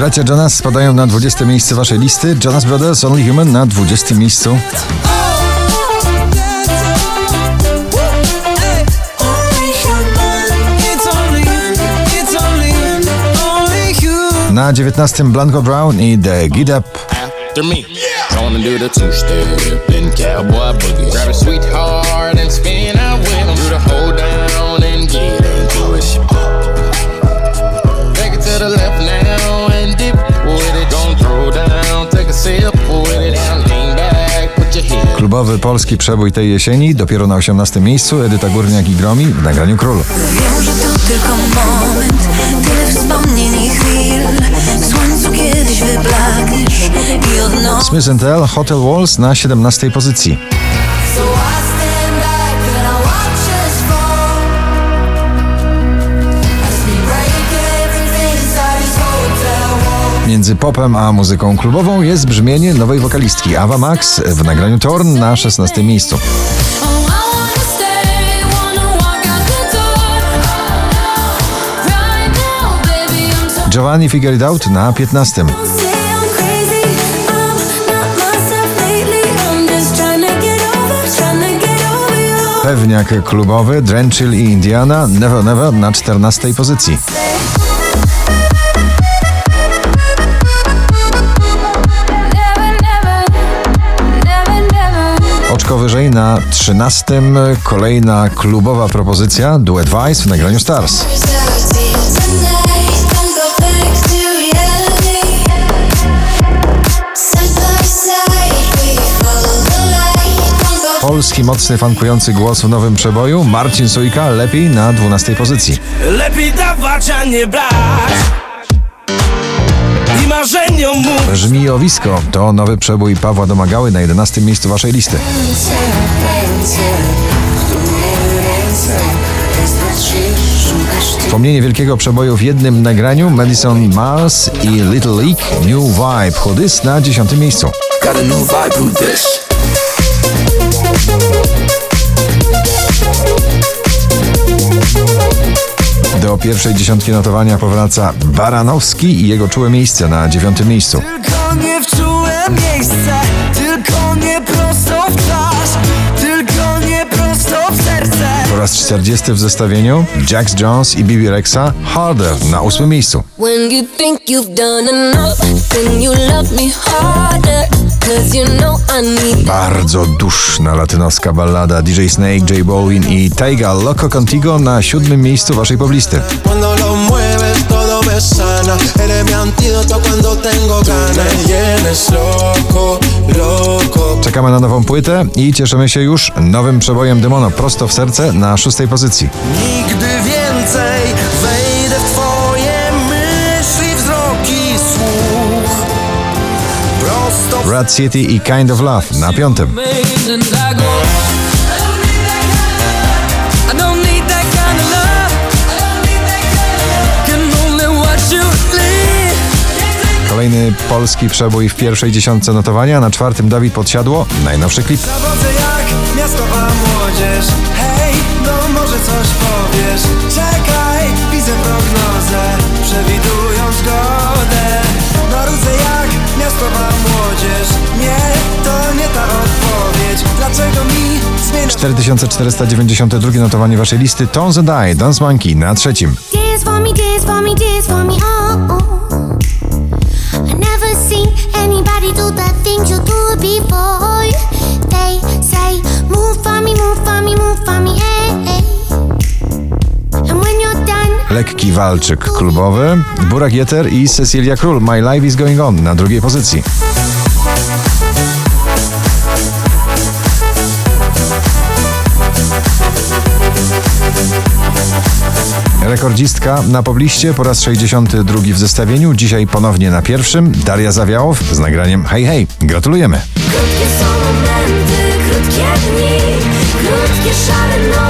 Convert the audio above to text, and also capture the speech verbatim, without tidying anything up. Bracia Jonas spadają na dwudzieste miejsce waszej listy. Jonas Brothers, Only Human na dwudziestym miejscu. Na dziewiętnastym Blanco Brown i The Git Up. Klubowy polski przebój tej jesieni, dopiero na osiemnastym miejscu, Edyta Górniak i Gromi w nagraniu Król. Wiem, że to tylko moment, tyle wspomnień i chwil, w słońcu kiedyś wyblakniesz i od nocy. Smith and Tell, Hotel Walls na siedemnastej pozycji. Między popem a muzyką klubową jest brzmienie nowej wokalistki Ava Max w nagraniu Torn na szesnastym miejscu. Giovanni, Figured Out na piętnastym. Pewniak klubowy, Drenchill i Indiana, Never Never na czternastej pozycji. Wyżej na trzynastym kolejna klubowa propozycja, Duet Advice w nagraniu Stars. Polski mocny funkujący głos w nowym przeboju, Marcin Sujka, Lepiej na dwunastej pozycji. Lepiej dawać, a nie brać. Żmijowisko to nowy przebój Pawła Domagały na jedenastym miejscu waszej listy. Wspomnienie wielkiego przeboju w jednym nagraniu, Madison Mars i Little League, New Vibe, Who Dis na dziesiątym miejscu. Do pierwszej dziesiątki notowania powraca Baranowski i jego Czułe Miejsce na dziewiątym miejscu. Tylko nie w czułe miejsce, tylko nie prosto w twarz, tylko nie prosto w serce. Po raz czterdziesty w zestawieniu Jax Jones i Bebe Rexha, Harder na ósmym miejscu. When you think you've done enough, then you love me harder, 'cause you know I need. Bardzo duszna latynoska ballada, D J Snake, J Balvin i Tyga, Loco Contigo na siódmym miejscu waszej poblisty. Czekamy na nową płytę i cieszymy się już nowym przebojem Demona, Prosto w serce na szóstej pozycji. Nigdy więcej wejdę w twoje myśli, wzroki, słuch. Prosto... Rad City i Kind of Love na piątym. Kolejny polski przebój w pierwszej dziesiątce notowania, na czwartym Dawid Podsiadło, najnowszy klip. Zawodzę jak miastowa młodzież, hej, no może coś powiesz, czekaj, widzę prognozę, przewidują zgodę. Narodzę jak miastowa młodzież, nie, to nie ta odpowiedź, dlaczego mi zmienia... cztery tysiące czterysta dziewięćdziesiąte drugie notowanie waszej listy, Tones and I, Dance Monkey na trzecim. Lekki walczyk klubowy, Burak Jeter i Cecilia Król, My Life is Going On na drugiej pozycji. Rekordzistka na pobliście po raz sześćdziesiąty drugi w zestawieniu, dzisiaj ponownie na pierwszym, Daria Zawiałow z nagraniem Hej Hej. Gratulujemy! Krótkie są momenty, krótkie dni, krótkie szale nocy.